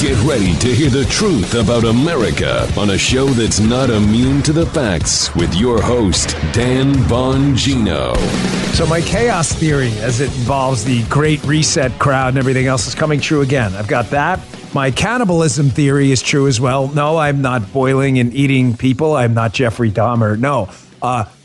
Get ready to hear the truth about America on a show that's not immune to the facts with your host, Dan Bongino. So my chaos theory, as it involves the Great Reset crowd and everything else, is coming true again. I've got that. My cannibalism theory is true as well. No, I'm not boiling and eating people. I'm not Jeffrey Dahmer. No.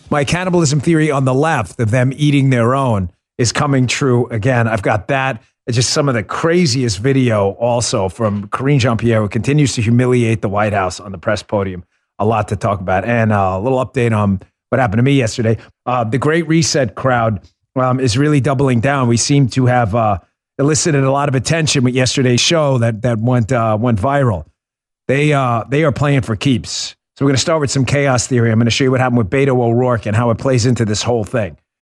My cannibalism theory on the left of them eating their own is coming true again. I've got that. It's just some of the craziest video also from Karine Jean-Pierre, who continues to humiliate the White House on the press podium. A lot to talk about. And a little update on what happened to me yesterday. The Great Reset crowd is really doubling down. We seem to have elicited a lot of attention with yesterday's show that went viral. They are playing for keeps. So we're going to start with some chaos theory. I'm going to show you what happened with Beto O'Rourke and how it plays into this whole thing.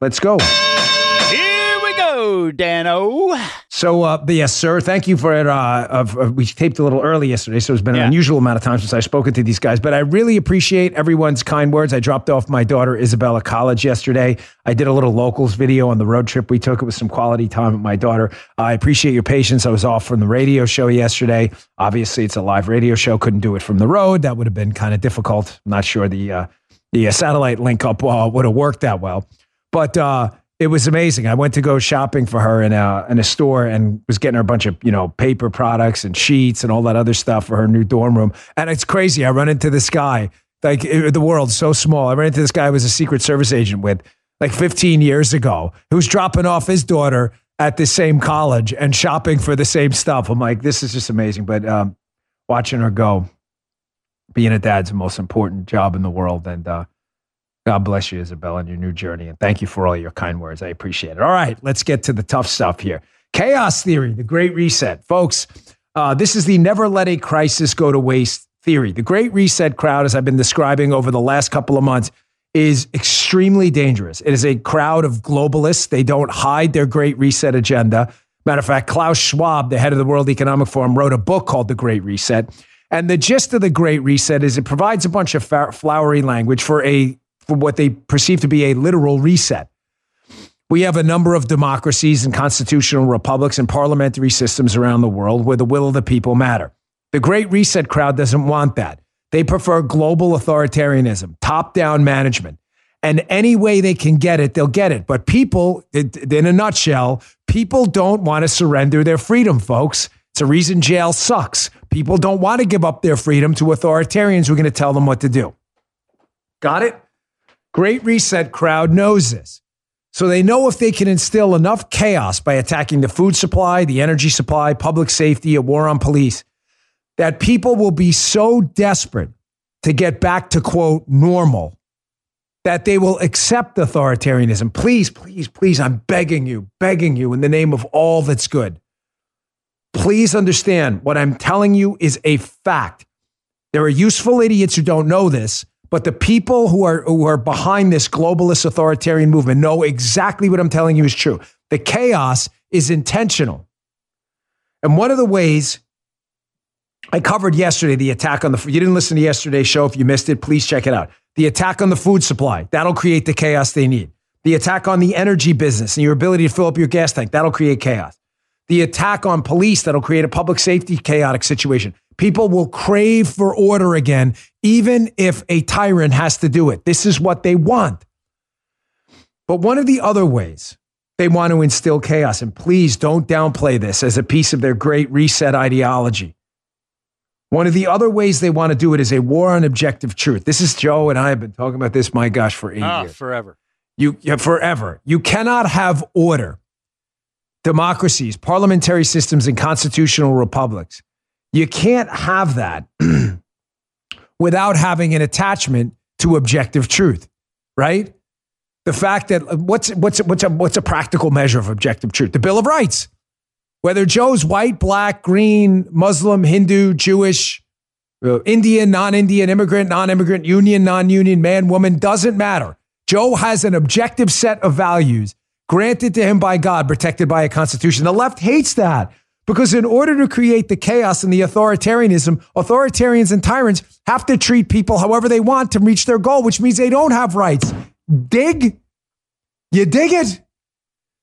Let's go. Here we go, Dano. So, yes, sir. Thank you for it. We taped a little early yesterday, so it's been an unusual amount of time since I've spoken to these guys. But I really appreciate everyone's kind words. I dropped off my daughter, Isabella, college yesterday. I did a little Locals video on the road trip we took. It was some quality time with my daughter. I appreciate your patience. I was off from the radio show yesterday. Obviously, it's a live radio show. Couldn't do it from the road. That would have been kind of difficult. I'm not sure the satellite link up would have worked that well. But it was amazing. I went to go shopping for her in a store and was getting her a bunch of, paper products and sheets and all that other stuff for her new dorm room. And it's crazy. I run into this guy, the world's so small. I ran into this guy I was a Secret Service agent with 15 years ago, who's dropping off his daughter at the same college and shopping for the same stuff. I'm like, this is just amazing. But watching her go, being a dad's the most important job in the world. And, God bless you, Isabel, on your new journey. And thank you for all your kind words. I appreciate it. All right, let's get to the tough stuff here. Chaos theory, the Great Reset. Folks, this is the never let a crisis go to waste theory. The Great Reset crowd, as I've been describing over the last couple of months, is extremely dangerous. It is a crowd of globalists. They don't hide their Great Reset agenda. Matter of fact, Klaus Schwab, the head of the World Economic Forum, wrote a book called The Great Reset. And the gist of The Great Reset is it provides a bunch of flowery language for what they perceive to be a literal reset. We have a number of democracies and constitutional republics and parliamentary systems around the world where the will of the people matter. The Great Reset crowd doesn't want that. They prefer global authoritarianism, top-down management, and any way they can get it, they'll get it. But people, in a nutshell, people don't want to surrender their freedom, folks. It's a reason jail sucks. People don't want to give up their freedom to authoritarians who are going to tell them what to do. Got it? Great Reset crowd knows this. So they know if they can instill enough chaos by attacking the food supply, the energy supply, public safety, a war on police, that people will be so desperate to get back to, quote, normal, that they will accept authoritarianism. Please, please, please, I'm begging you in the name of all that's good. Please understand what I'm telling you is a fact. There are useful idiots who don't know this, but the people who are behind this globalist authoritarian movement know exactly what I'm telling you is true. The chaos is intentional. And one of the ways I covered yesterday, the attack on the, you didn't listen to yesterday's show. If you missed it, please check it out. The attack on the food supply, that'll create the chaos they need. The attack on the energy business and your ability to fill up your gas tank, that'll create chaos. The attack on police, that'll create a public safety chaotic situation. People will crave for order again, even if a tyrant has to do it. This is what they want. But one of the other ways they want to instill chaos, and please don't downplay this as a piece of their Great Reset ideology. One of the other ways they want to do it is a war on objective truth. This is Joe and I have been talking about this, my gosh, for 8 years. Forever. Forever. You cannot have order, democracies, parliamentary systems, and constitutional republics. You can't have that without having an attachment to objective truth, right? The fact that what's a practical measure of objective truth? The Bill of Rights. whether Joe's white, black, green, Muslim, Hindu, Jewish, Indian, non-Indian, immigrant, non-immigrant, union, non-union, man, woman, doesn't matter. Joe has an objective set of values granted to him by God, protected by a constitution. The left hates that because in order to create the chaos and the authoritarianism, authoritarians and tyrants have to treat people however they want to reach their goal, which means they don't have rights. Dig? You dig it?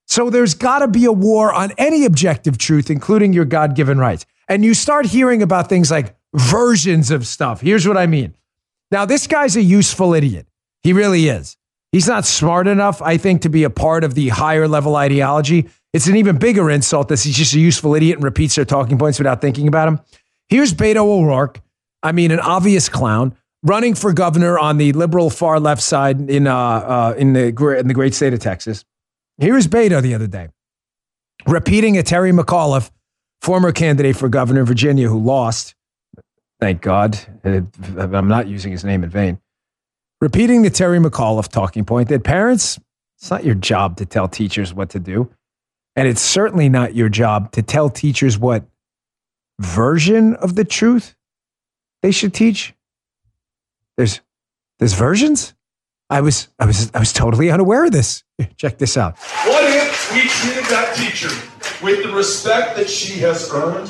So there's got to be a war on any objective truth, including your God-given rights. And you start hearing about things like versions of stuff. Here's what I mean. Now, this guy's a useful idiot. He really is. He's not smart enough, I think, to be a part of the higher level ideology. It's an even bigger insult that he's just a useful idiot and repeats their talking points without thinking about them. Here's Beto O'Rourke. I mean, an obvious clown running for governor on the liberal far left side in the great state of Texas. Here's Beto the other day, repeating a Terry McAuliffe, former candidate for governor of Virginia who lost. Thank God. I'm not using his name in vain. Repeating the Terry McAuliffe talking point that parents, it's not your job to tell teachers what to do. And it's certainly not your job to tell teachers what version of the truth they should teach. There's versions? I was totally unaware of this. Check this out. What if we treated that teacher with the respect that she has earned,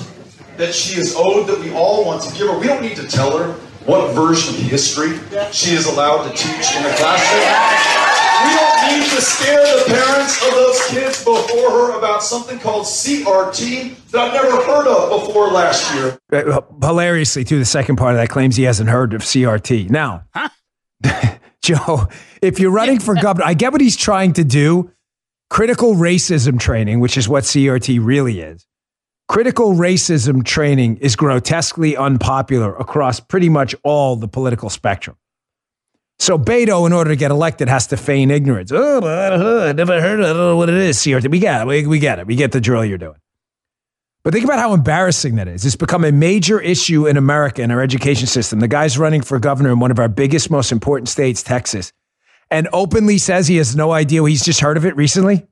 that she is owed, that we all want to give her? We don't need to tell her what version of history she is allowed to teach in the classroom. We don't need to scare the parents of those kids before her about something called CRT that I've never heard of before last year. Hilariously, too, the second part of that claims he hasn't heard of CRT. Now, Joe, if you're running for governor, I get what he's trying to do. Critical racism training, which is what CRT really is. Critical racism training is grotesquely unpopular across pretty much all the political spectrum. So Beto, in order to get elected, has to feign ignorance. Oh, I never heard of it. I don't know what it is. CRT. We got it. We get it. We get the drill you're doing. But think about how embarrassing that is. It's become a major issue in America in our education system. The guy's running for governor in one of our biggest, most important states, Texas, and openly says he has no idea. He's just heard of it recently.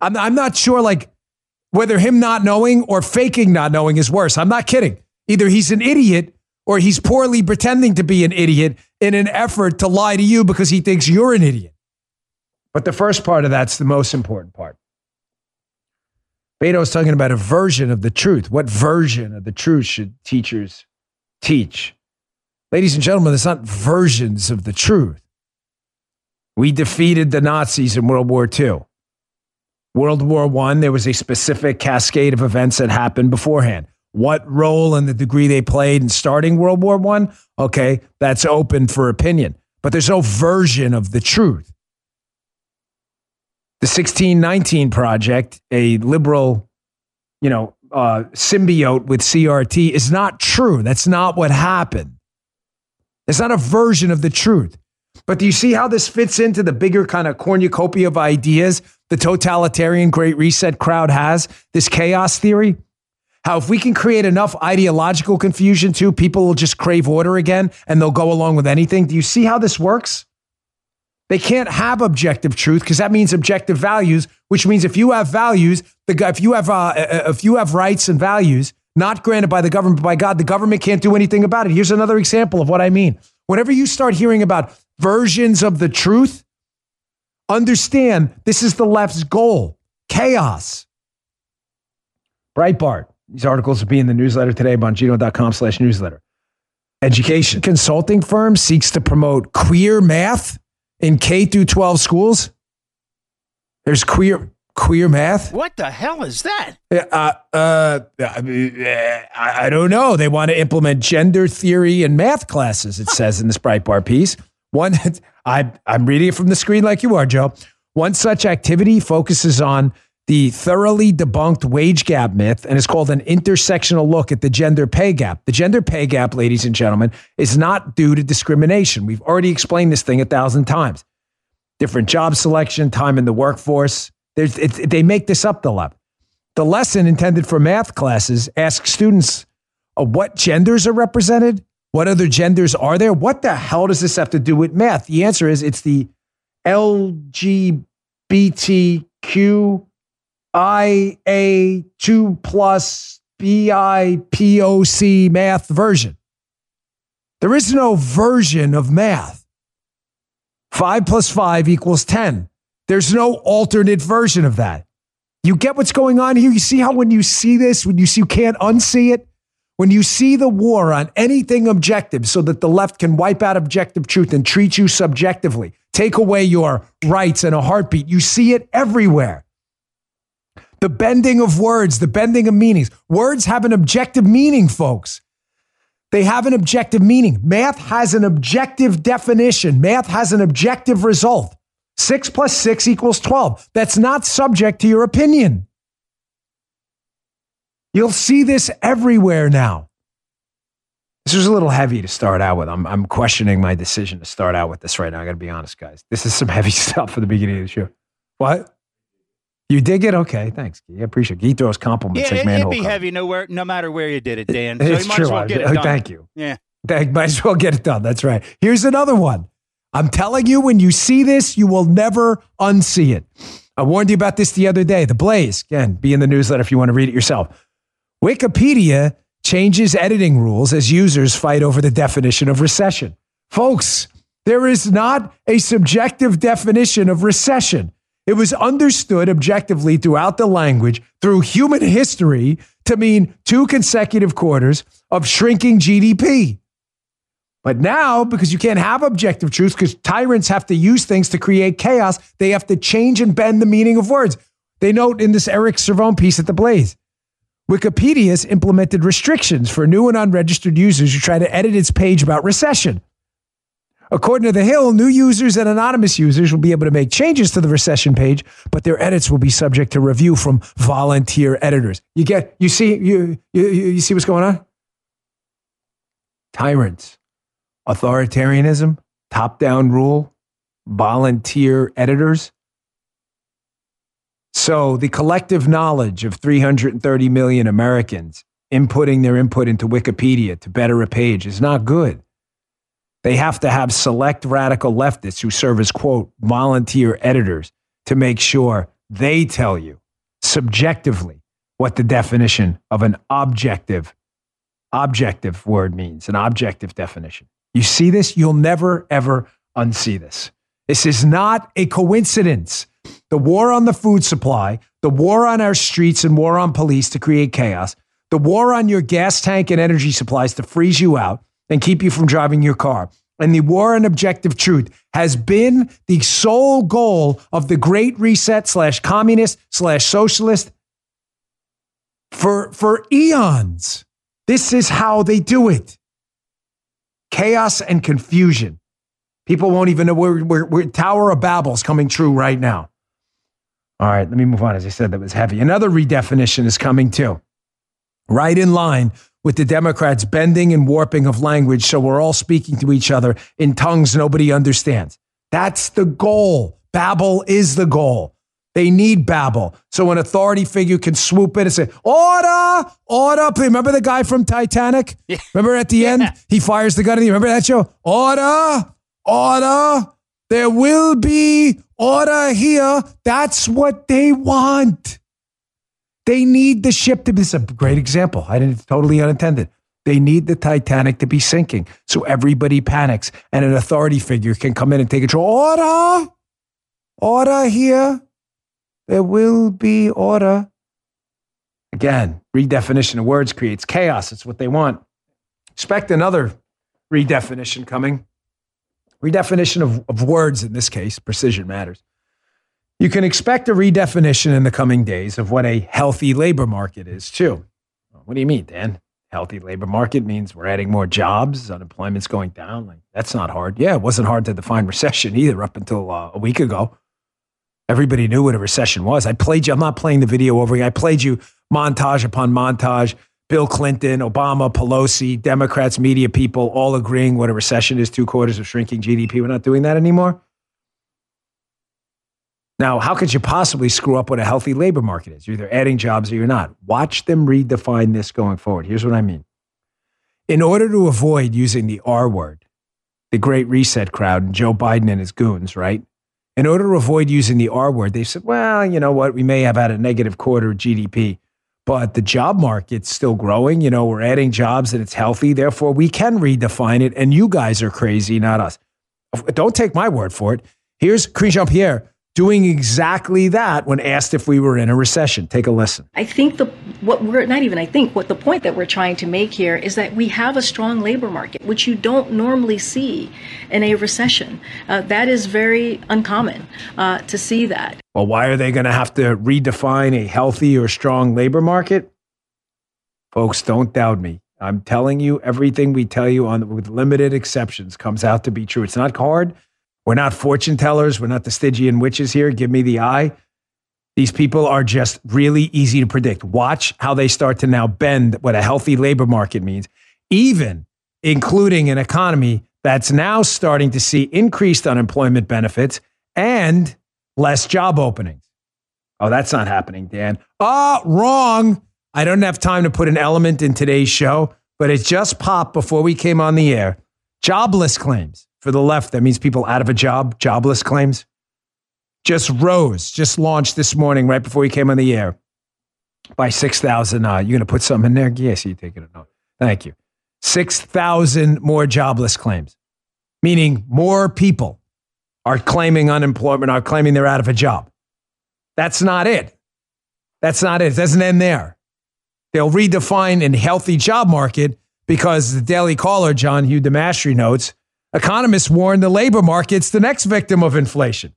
I'm not sure, like, whether him not knowing or faking not knowing is worse. I'm not kidding. Either he's an idiot or he's poorly pretending to be an idiot in an effort to lie to you because he thinks you're an idiot. But the first part of that's the most important part. Beto's talking about a version of the truth. What version of the truth should teachers teach? Ladies and gentlemen, it's not versions of the truth. We defeated the Nazis in World War II. World War I, there was a specific cascade of events that happened beforehand. What role and the degree they played in starting World War I? Okay, that's open for opinion. But there's no version of the truth. The 1619 Project, a liberal, symbiote with CRT, is not true. That's not what happened. It's not a version of the truth. But do you see how this fits into the bigger kind of cornucopia of ideas the totalitarian Great Reset crowd has? This chaos theory? How if we can create enough ideological confusion too, people will just crave order again and they'll go along with anything. Do you see how this works? They can't have objective truth because that means objective values, which means if you have values, if you have rights and values not granted by the government, but by God, the government can't do anything about it. Here's another example of what I mean. Whenever you start hearing about versions of the truth, understand this is the left's goal, chaos. Breitbart. These articles will be in the newsletter today, bongino.com/newsletter. Education consulting firm seeks to promote queer math in K through 12 schools. There's queer math. What the hell is that? I don't know. They want to implement gender theory in math classes, it says in this Breitbart piece. I'm reading it from the screen like you are, Joe. One such activity focuses on the thoroughly debunked wage gap myth and is called an intersectional look at the gender pay gap. The gender pay gap, ladies and gentlemen, is not due to discrimination. We've already explained this thing 1,000 times. Different job selection, time in the workforce. They make this up, the left. The lesson intended for math classes asks students what genders are represented. What other genders are there? What the hell does this have to do with math? The answer is it's the LGBTQ IA2 plus BIPOC math version. There is no version of math. 5 plus 5 equals 10. There's no alternate version of that. You get what's going on here? You see how when you see this, when you see you can't unsee it, when you see the war on anything objective so that the left can wipe out objective truth and treat you subjectively, take away your rights in a heartbeat, you see it everywhere. The bending of words, the bending of meanings. Words have an objective meaning, folks. They have an objective meaning. Math has an objective definition. Math has an objective result. 6 plus 6 equals 12. That's not subject to your opinion. You'll see this everywhere now. This was a little heavy to start out with. I'm questioning my decision to start out with this right now. I got to be honest, guys. This is some heavy stuff for the beginning of the show. What? You dig it? Okay, thanks. I appreciate it. He throws compliments. Yeah, like it'd be cover. Heavy nowhere, no matter where you did it, Dan. So it's you might true. As well get it done. Thank you. Yeah. Might as well get it done. That's right. Here's another one. I'm telling you, when you see this, you will never unsee it. I warned you about this the other day. The Blaze, again, be in the newsletter if you want to read it yourself. Wikipedia changes editing rules as users fight over the definition of recession. Folks, there is not a subjective definition of recession. It was understood objectively throughout the language, through human history, to mean 2 consecutive quarters of shrinking GDP. But now, because you can't have objective truth, because tyrants have to use things to create chaos, they have to change and bend the meaning of words. They note in this Eric Servone piece at The Blaze, Wikipedia's implemented restrictions for new and unregistered users who try to edit its page about recession. According to The Hill, new users and anonymous users will be able to make changes to the recession page, but their edits will be subject to review from volunteer editors. You see what's going on? Tyrants, authoritarianism, top-down rule, volunteer editors. So the collective knowledge of 330 million Americans inputting their input into Wikipedia to better a page is not good. They have to have select radical leftists who serve as, quote, volunteer editors to make sure they tell you subjectively what the definition of an objective word means, an objective definition. You see this? You'll never, ever unsee this. This is not a coincidence. The war on the food supply, the war on our streets and war on police to create chaos, the war on your gas tank and energy supplies to freeze you out and keep you from driving your car. And the war on objective truth has been the sole goal of the Great Reset /communist/socialist for eons. This is how they do it. Chaos and confusion. People won't even know where Tower of Babel is coming true right now. All right, let me move on. As I said, that was heavy. Another redefinition is coming too. Right in line with the Democrats' bending and warping of language, so we're all speaking to each other in tongues nobody understands. That's the goal. Babel is the goal. They need Babel. So an authority figure can swoop in and say, order, order, please. Remember the guy from Titanic? Yeah. Remember at the end, he fires the gun at you. Remember that show? Order, order. There will be order here. That's what they want. They need the ship to be, this is a great example. I didn't, totally unintended. They need the Titanic to be sinking. So everybody panics and an authority figure can come in and take control. Order, order here. There will be order. Again, redefinition of words creates chaos. It's what they want. Expect another redefinition coming. Redefinition of words in this case, precision matters. You can expect a redefinition in the coming days of what a healthy labor market is, too. Well, what do you mean, Dan? Healthy labor market means we're adding more jobs, unemployment's going down. Like, that's not hard. Yeah, it wasn't hard to define recession either up until a week ago. Everybody knew what a recession was. I played you, I'm not playing the video over here. I played you montage upon montage, Bill Clinton, Obama, Pelosi, Democrats, media people, all agreeing what a recession is, 2 quarters of shrinking GDP. We're not doing that anymore. Now, how could you possibly screw up what a healthy labor market is? You're either adding jobs or you're not. Watch them redefine this going forward. Here's what I mean. In order to avoid using the R word, the Great Reset crowd and Joe Biden and his goons, right? in order to avoid using the R word, they said, well, you know what? We may have had a negative quarter of GDP, but the job market's still growing. You know, we're adding jobs and it's healthy. Therefore, we can redefine it. And you guys are crazy, not us. Don't take my word for it. Here's Karine Jean-Pierre doing exactly that when asked if we were in a recession. Take a listen. I think the point that we're trying to make here is that we have a strong labor market, which you don't normally see in a recession. That is very uncommon to see that. Well, why are they going to have to redefine a healthy or strong labor market? Folks, don't doubt me. I'm telling you, everything we tell you on with limited exceptions comes out to be true. It's not hard. We're not fortune tellers. We're not the Stygian witches here. Give me the eye. These people are just really easy to predict. Watch how they start to now bend what a healthy labor market means, even including an economy that's now starting to see increased unemployment benefits and less job openings. Oh, that's not happening, Dan. Oh, wrong. I don't have time to put an element in today's show, but it just popped before we came on the air. Jobless claims. For the left, that means people out of a job, jobless claims, just launched this morning right before we came on the air by 6,000. You're going to put something in there? Yes, you're taking a note. Thank you. 6,000 more jobless claims, meaning more people are claiming unemployment, are claiming they're out of a job. That's not it. That's not it. It doesn't end there. They'll redefine a healthy job market because the Daily Caller, John Hugh DeMastry notes, economists warn the labor market's the next victim of inflation.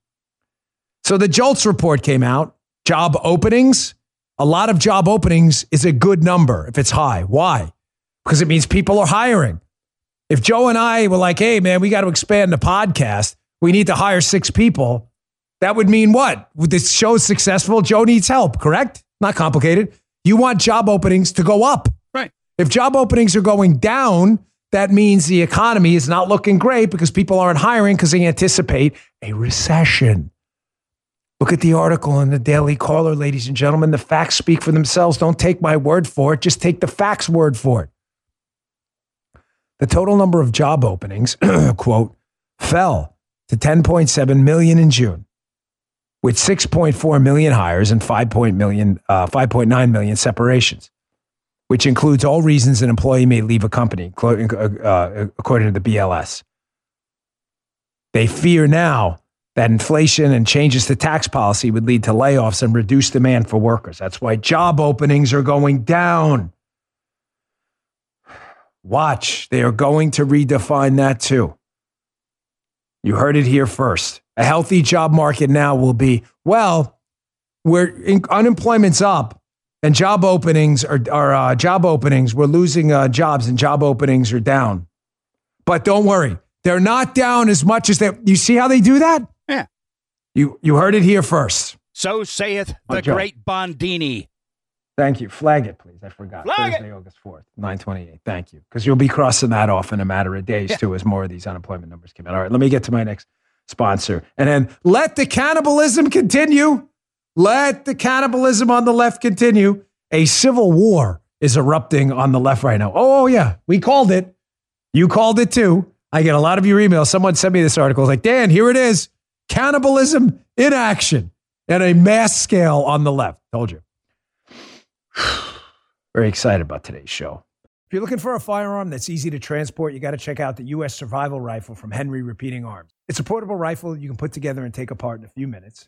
So the JOLTS report came out. Job openings, a lot of job openings is a good number if it's high. Why? Because it means people are hiring. If Joe and I were like, hey, man, we got to expand the podcast. We need to hire 6 people. That would mean what? With this show successful, Joe needs help, correct? Not complicated. You want job openings to go up. Right. If job openings are going down, that means the economy is not looking great because people aren't hiring because they anticipate a recession. Look at the article in the Daily Caller, ladies and gentlemen. The facts speak for themselves. Don't take my word for it. Just take the facts word for it. The total number of job openings, quote, fell to 10.7 million in June, with 6.4 million hires and 5.9 million separations, which includes all reasons an employee may leave a company, according to the BLS. They fear now that inflation and changes to tax policy would lead to layoffs and reduced demand for workers. That's why job openings are going down. Watch, they are going to redefine that too. You heard it here first. A healthy job market now will be, well, unemployment's up, and job openings are job openings. We're losing jobs and job openings are down. But don't worry. They're not down as much as they... You see how they do that? Yeah. You heard it here first. So saith the great Bongino. Thank you. Flag it, please. I forgot. Thursday, August 4th, 9:28. Thank you. Because you'll be crossing that off in a matter of days, too, as more of these unemployment numbers come out. All right, let me get to my next sponsor. And then let the cannibalism continue. Let the cannibalism on the left continue. A civil war is erupting on the left right now. Oh, yeah. We called it. You called it, too. I get a lot of your emails. Someone sent me this article. It's like, Dan, here it is. Cannibalism in action at a mass scale on the left. Told you. Very excited about today's show. If you're looking for a firearm that's easy to transport, you got to check out the U.S. Survival Rifle from Henry Repeating Arms. It's a portable rifle you can put together and take apart in a few minutes.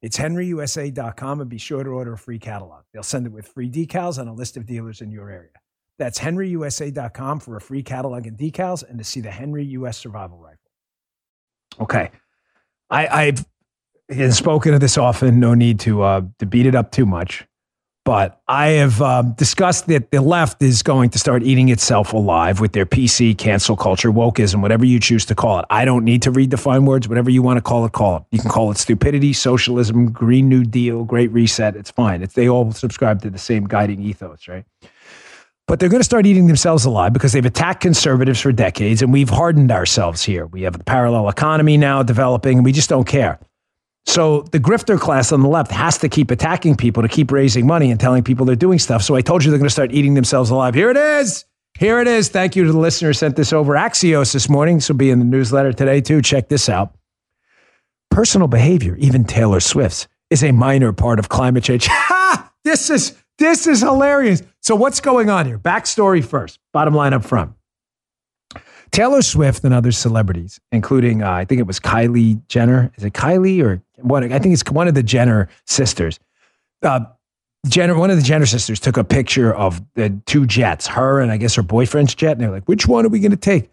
It's henryusa.com and be sure to order a free catalog. They'll send it with free decals and a list of dealers in your area. That's henryusa.com for a free catalog and decals and to see the Henry U.S. Survival Rifle. Okay. I've spoken of this often, no need to beat it up too much. But I have discussed that the left is going to start eating itself alive with their PC, cancel culture, wokeism, whatever you choose to call it. I don't need to read the fine words. Whatever you want to call it, call it. You can call it stupidity, socialism, Green New Deal, Great Reset. It's fine. They all subscribe to the same guiding ethos, right? But they're going to start eating themselves alive because they've attacked conservatives for decades, and we've hardened ourselves here. We have a parallel economy now developing, and we just don't care. So the grifter class on the left has to keep attacking people to keep raising money and telling people they're doing stuff. So I told you they're going to start eating themselves alive. Here it is. Here it is. Thank you to the listener who sent this over. Axios this morning. This will be in the newsletter today too. Check this out. Personal behavior, even Taylor Swift's, is a minor part of climate change. Ha! This is hilarious. So what's going on here? Backstory first. Bottom line up front. Taylor Swift and other celebrities, including, I think it was Kylie Jenner. Is it Kylie or what? I think it's one of the Jenner sisters. One of the Jenner sisters took a picture of the two jets, her and I guess her boyfriend's jet. And they're like, which one are we going to take?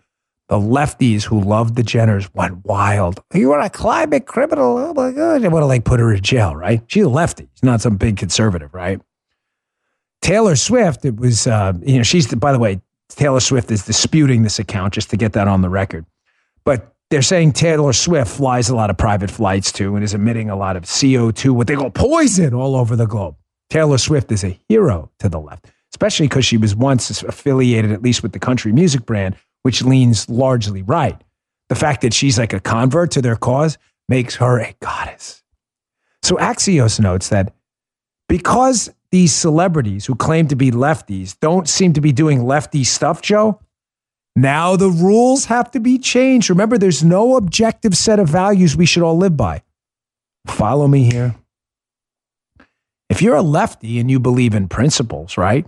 The lefties who loved the Jenners went wild. You are a climate criminal. Oh my God. They want to like put her in jail, right? She's a lefty. She's not some big conservative, right? Taylor Swift, it was, by the way, Taylor Swift is disputing this account, just to get that on the record. But they're saying Taylor Swift flies a lot of private flights too and is emitting a lot of CO2, what they call poison, all over the globe. Taylor Swift is a hero to the left, especially because she was once affiliated at least with the country music brand, which leans largely right. The fact that she's like a convert to their cause makes her a goddess. So Axios notes that because these celebrities who claim to be lefties don't seem to be doing lefty stuff, Joe, now the rules have to be changed. Remember, there's no objective set of values we should all live by. Follow me here. If you're a lefty and you believe in principles, right?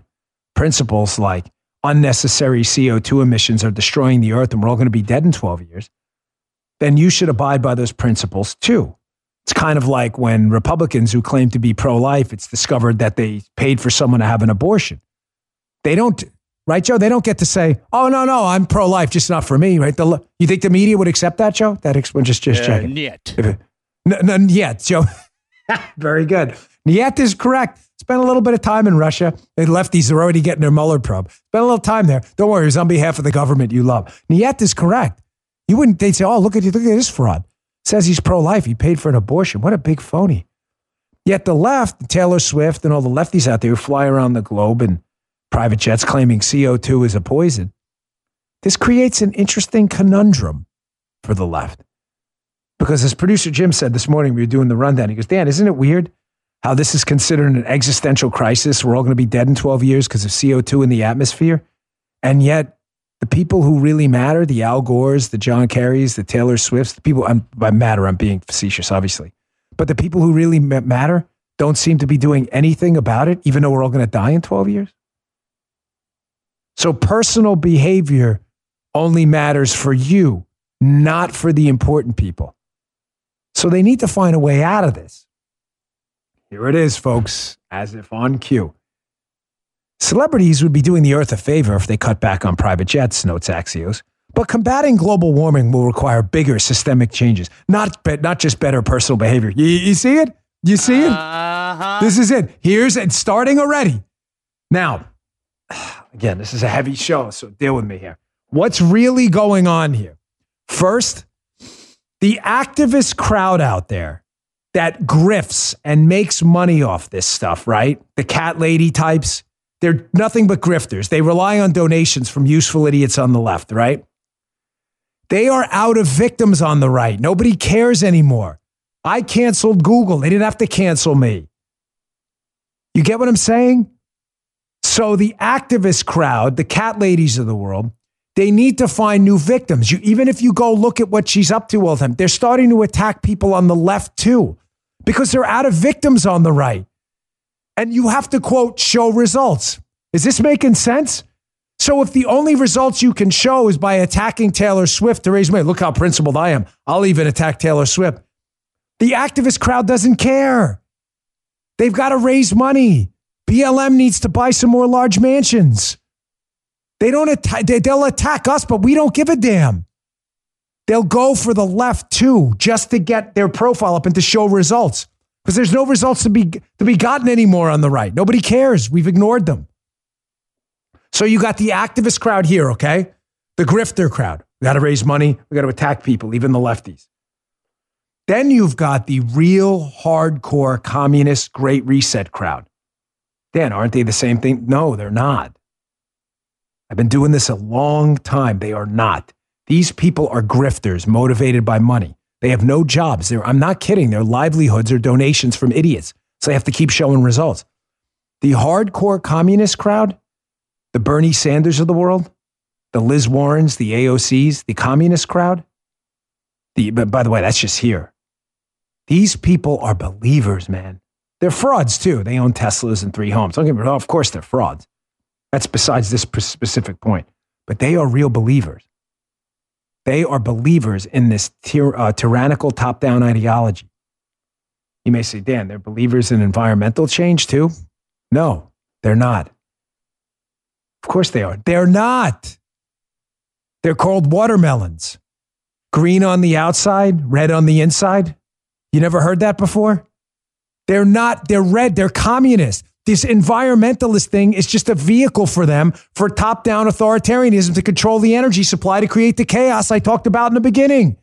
Principles like unnecessary CO2 emissions are destroying the earth and we're all going to be dead in 12 years, then you should abide by those principles too. It's kind of like when Republicans who claim to be pro-life, it's discovered that they paid for someone to have an abortion. They don't, right, Joe? They don't get to say, oh, no, I'm pro-life, just not for me, right? You think the media would accept that, Joe? That explains, just checking. Niet. Niet, Joe. Very good. Niet is correct. Spent a little bit of time in Russia. The lefties are already getting their Mueller probe. Spent a little time there. Don't worry, it's on behalf of the government you love. Niet is correct. You wouldn't, they'd say, oh, look at this fraud. Says he's pro-life. He paid for an abortion. What a big phony. Yet the left, Taylor Swift and all the lefties out there who fly around the globe in private jets claiming CO2 is a poison. This creates an interesting conundrum for the left. Because as producer Jim said this morning, we were doing the rundown. He goes, Dan, isn't it weird how this is considered an existential crisis? We're all going to be dead in 12 years because of CO2 in the atmosphere. And yet, the people who really matter, the Al Gores, the John Kerrys, the Taylor Swifts, the people, by matter, I'm being facetious, obviously. But the people who really matter don't seem to be doing anything about it, even though we're all going to die in 12 years. So personal behavior only matters for you, not for the important people. So they need to find a way out of this. Here it is, folks, as if on cue. Celebrities would be doing the earth a favor if they cut back on private jets, notes Axios. But combating global warming will require bigger systemic changes, not just better personal behavior. You see it? You see it? Uh-huh. This is it. Here's it, starting already. Now, again, this is a heavy show, so deal with me here. What's really going on here? First, the activist crowd out there that grifts and makes money off this stuff, right? The cat lady types. They're nothing but grifters. They rely on donations from useful idiots on the left, right? They are out of victims on the right. Nobody cares anymore. I canceled Google. They didn't have to cancel me. You get what I'm saying? So the activist crowd, the cat ladies of the world, they need to find new victims. Even if you go look at what she's up to all the time, they're starting to attack people on the left too because they're out of victims on the right. And you have to, quote, show results. Is this making sense? So if the only results you can show is by attacking Taylor Swift to raise money, look how principled I am. I'll even attack Taylor Swift. The activist crowd doesn't care. They've got to raise money. BLM needs to buy some more large mansions. They'll attack us, but we don't give a damn. They'll go for the left too, just to get their profile up and to show results. because there's no results to be gotten anymore on the right. Nobody cares. We've ignored them. So you got the activist crowd here, okay? The grifter crowd. We got to raise money. We got to attack people, even the lefties. Then you've got the real hardcore communist Great Reset crowd. Dan, aren't they the same thing? No, they're not. I've been doing this a long time. They are not. These people are grifters motivated by money. They have no jobs. I'm not kidding. Their livelihoods are donations from idiots. So they have to keep showing results. The hardcore communist crowd, the Bernie Sanders of the world, the Liz Warrens, the AOCs, the communist crowd. But by the way, that's just here. These people are believers, man. They're frauds, too. They own Teslas and 3 homes. Don't get me wrong. Of course, they're frauds. That's besides this specific point. But they are real believers. They are believers in this tyrannical top-down ideology. You may say, Dan, they're believers in environmental change, too? No, they're not. Of course they are. They're not. They're called watermelons. Green on the outside, red on the inside. You never heard that before? They're not, they're red, they're communist. This environmentalist thing is just a vehicle for them for top-down authoritarianism to control the energy supply to create the chaos I talked about in the beginning.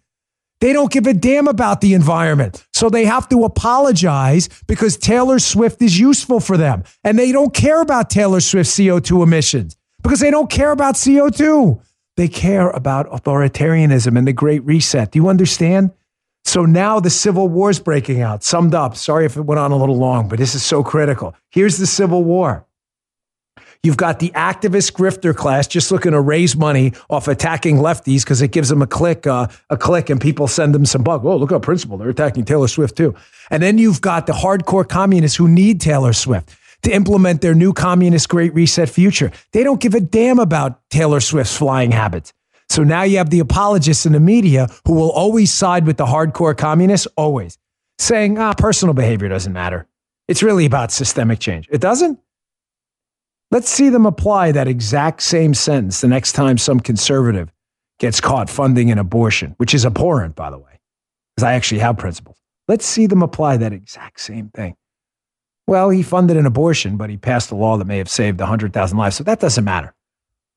They don't give a damn about the environment. So they have to apologize because Taylor Swift is useful for them. And they don't care about Taylor Swift's CO2 emissions because they don't care about CO2. They care about authoritarianism and the Great Reset. Do you understand? So now the Civil War is breaking out. Summed up. Sorry if it went on a little long, but this is so critical. Here's the Civil War. You've got the activist grifter class just looking to raise money off attacking lefties because it gives them a click, and people send them some bug. Oh, look how principled. They're attacking Taylor Swift too. And then you've got the hardcore communists who need Taylor Swift to implement their new communist Great Reset future. They don't give a damn about Taylor Swift's flying habits. So now you have the apologists in the media who will always side with the hardcore communists, always, saying, personal behavior doesn't matter. It's really about systemic change. It doesn't? Let's see them apply that exact same sentence the next time some conservative gets caught funding an abortion, which is abhorrent, by the way, because I actually have principles. Let's see them apply that exact same thing. Well, he funded an abortion, but he passed a law that may have saved 100,000 lives. So that doesn't matter.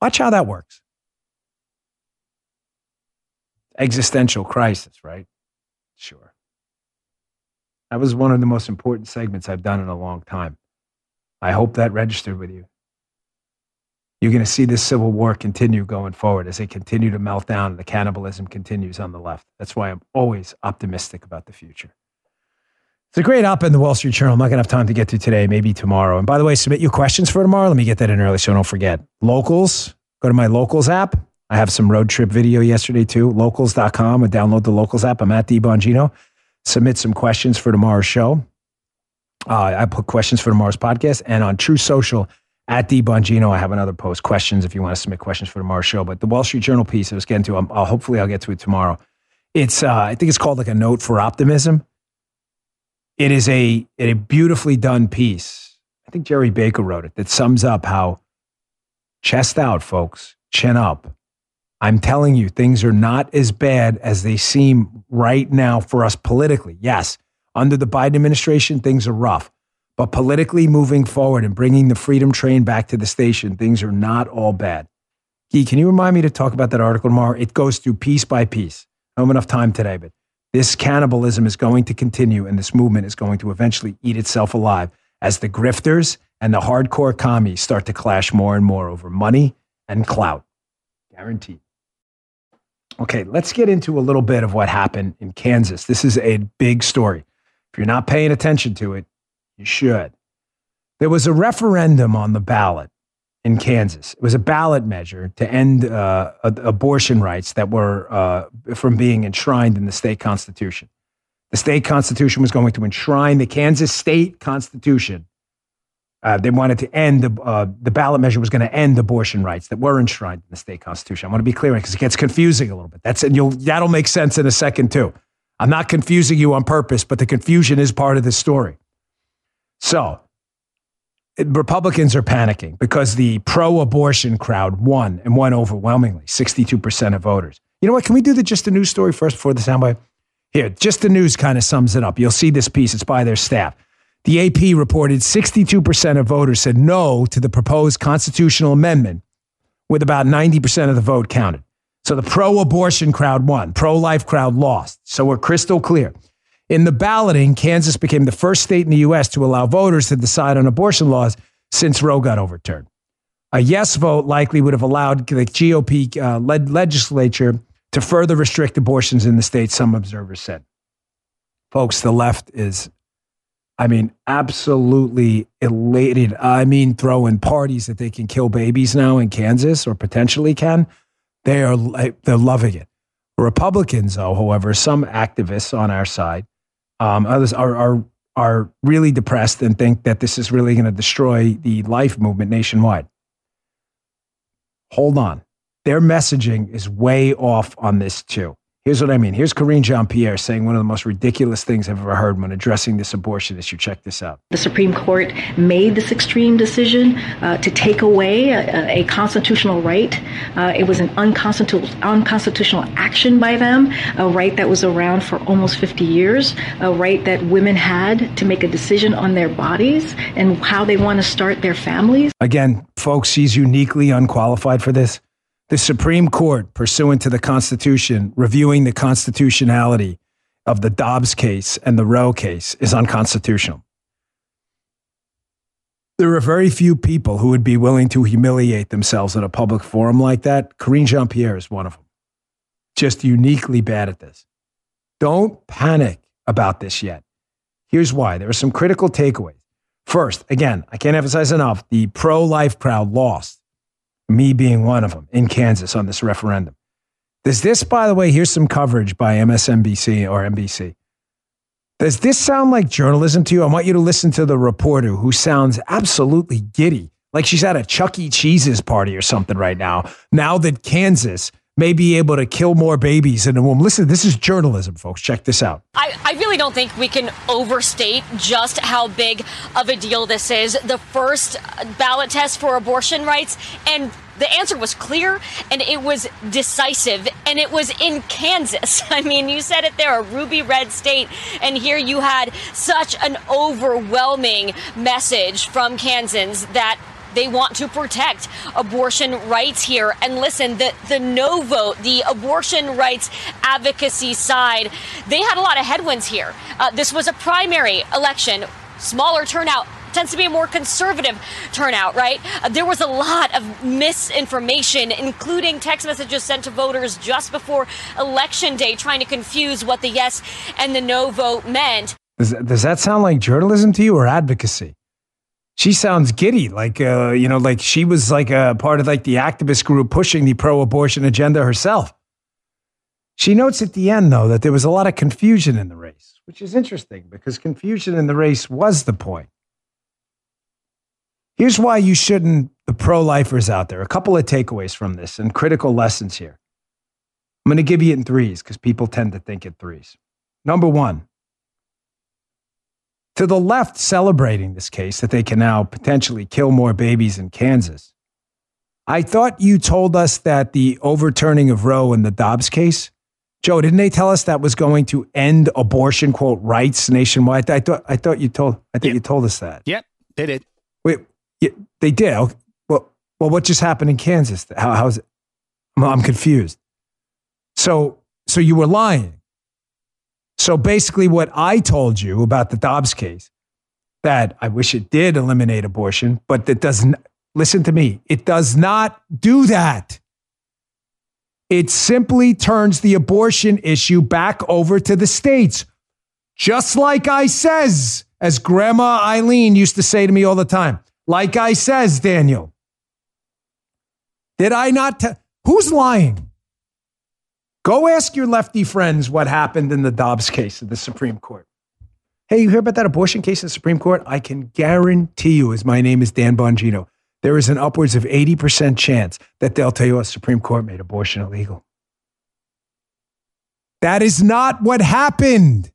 Watch how that works. Existential crisis, right? Sure. That was one of the most important segments I've done in a long time. I hope that registered with you. You're going to see this Civil War continue going forward as they continue to melt down and the cannibalism continues on the left. That's why I'm always optimistic about the future. It's a great op in the Wall Street Journal. I'm not going to have time to get to today, maybe tomorrow. And by the way, submit your questions for tomorrow. Let me get that in early so I don't forget. Locals, go to my Locals app. I have some road trip video yesterday too. Locals.com, or download the Locals app. I'm at D Bongino. Submit some questions for tomorrow's show. I put questions for tomorrow's podcast. And on True Social, at D Bongino, I have another post, questions, if you want to submit questions for tomorrow's show. But the Wall Street Journal piece I was getting to, hopefully I'll get to it tomorrow. It's I think it's called like a note for optimism. It is a beautifully done piece. I think Jerry Baker wrote it that sums up how chest out, folks, chin up. I'm telling you, things are not as bad as they seem right now for us politically. Yes, under the Biden administration, things are rough. But politically moving forward and bringing the freedom train back to the station, things are not all bad. Guy, can you remind me to talk about that article tomorrow? It goes through piece by piece. I don't have enough time today, but this cannibalism is going to continue, and this movement is going to eventually eat itself alive as the grifters and the hardcore commies start to clash more and more over money and clout. Guaranteed. Okay, let's get into a little bit of what happened in Kansas. This is a big story. If you're not paying attention to it, you should. There was a referendum on the ballot in Kansas. It was a ballot measure to end abortion rights that were from being enshrined in the state constitution. The state constitution was going to enshrine the Kansas state constitution. They wanted to end, the ballot measure was going to end abortion rights that were enshrined in the state constitution. I want to be clear because it gets confusing a little bit. That'll make sense in a second too. I'm not confusing you on purpose, but the confusion is part of the story. So, Republicans are panicking because the pro-abortion crowd won and won overwhelmingly, 62% of voters. You know what? Can we do just the news story first before the soundbite? Here, just the news kind of sums it up. You'll see this piece. It's by their staff. The AP reported 62% of voters said no to the proposed constitutional amendment, with about 90% of the vote counted. So the pro-abortion crowd won, pro-life crowd lost. So we're crystal clear. In the balloting, Kansas became the first state in the U.S. to allow voters to decide on abortion laws since Roe got overturned. A yes vote likely would have allowed the GOP-led legislature to further restrict abortions in the state, some observers said. Folks, the left is... I mean, absolutely elated. I mean, throwing parties that they can kill babies now in Kansas, or potentially can. They're loving it. Republicans, though, however, some activists on our side, others are really depressed and think that this is really going to destroy the life movement nationwide. Hold on. Their messaging is way off on this, too. Here's what I mean. Here's Karine Jean-Pierre saying one of the most ridiculous things I've ever heard when addressing this abortion issue. Check this out. The Supreme Court made this extreme decision to take away a constitutional right. It was an unconstitutional action by them, a right that was around for almost 50 years, a right that women had to make a decision on their bodies and how they want to start their families. Again, folks, she's uniquely unqualified for this. The Supreme Court, pursuant to the Constitution, reviewing the constitutionality of the Dobbs case and the Roe case, is unconstitutional. There are very few people who would be willing to humiliate themselves in a public forum like that. Karine Jean-Pierre is one of them. Just uniquely bad at this. Don't panic about this yet. Here's why. There are some critical takeaways. First, again, I can't emphasize enough, the pro-life crowd lost. Me being one of them in Kansas on this referendum. Does this, by the way, here's some coverage by MSNBC or NBC. Does this sound like journalism to you? I want you to listen to the reporter who sounds absolutely giddy, like she's at a Chuck E. Cheese's party or something right now, now that Kansas may be able to kill more babies in a womb. Listen, this is journalism, folks. Check this out. I really don't think we can overstate just how big of a deal this is. The first ballot test for abortion rights, and the answer was clear, and it was decisive, and it was in Kansas. I mean, you said it there, a ruby red state, and here you had such an overwhelming message from Kansans that they want to protect abortion rights here. And listen, the no vote, the abortion rights advocacy side, they had a lot of headwinds here. This was a primary election, smaller turnout. Tends to be a more conservative turnout, right? There was a lot of misinformation, including text messages sent to voters just before Election Day, trying to confuse what the yes and the no vote meant. Does that sound like journalism to you, or advocacy? She sounds giddy, like, you know, like she was like a part of like the activist group pushing the pro-abortion agenda herself. She notes at the end, though, that there was a lot of confusion in the race, which is interesting because confusion in the race was the point. Here's why you shouldn't, the pro-lifers out there, a couple of takeaways from this and critical lessons here. I'm going to give you it in threes because people tend to think in threes. Number one. To the left celebrating this case that they can now potentially kill more babies in Kansas, I thought you told us that the overturning of Roe in the Dobbs case, Joe, didn't they tell us that was going to end abortion, quote, rights nationwide? I thought you told us that. Yep, they did. Wait, yeah, they did. Okay. Well, what just happened in Kansas? How is it? I'm confused. So you were lying. So basically what I told you about the Dobbs case, that I wish it did eliminate abortion, but that doesn't, listen to me, it does not do that. It simply turns the abortion issue back over to the states. Just like I says, as Grandma Eileen used to say to me all the time, like I says, Daniel, did I not tell, who's lying? Go ask your lefty friends what happened in the Dobbs case of the Supreme Court. Hey, you hear about that abortion case in the Supreme Court? I can guarantee you, as my name is Dan Bongino, there is an upwards of 80% chance that they'll tell you the Supreme Court made abortion illegal. That is not what happened.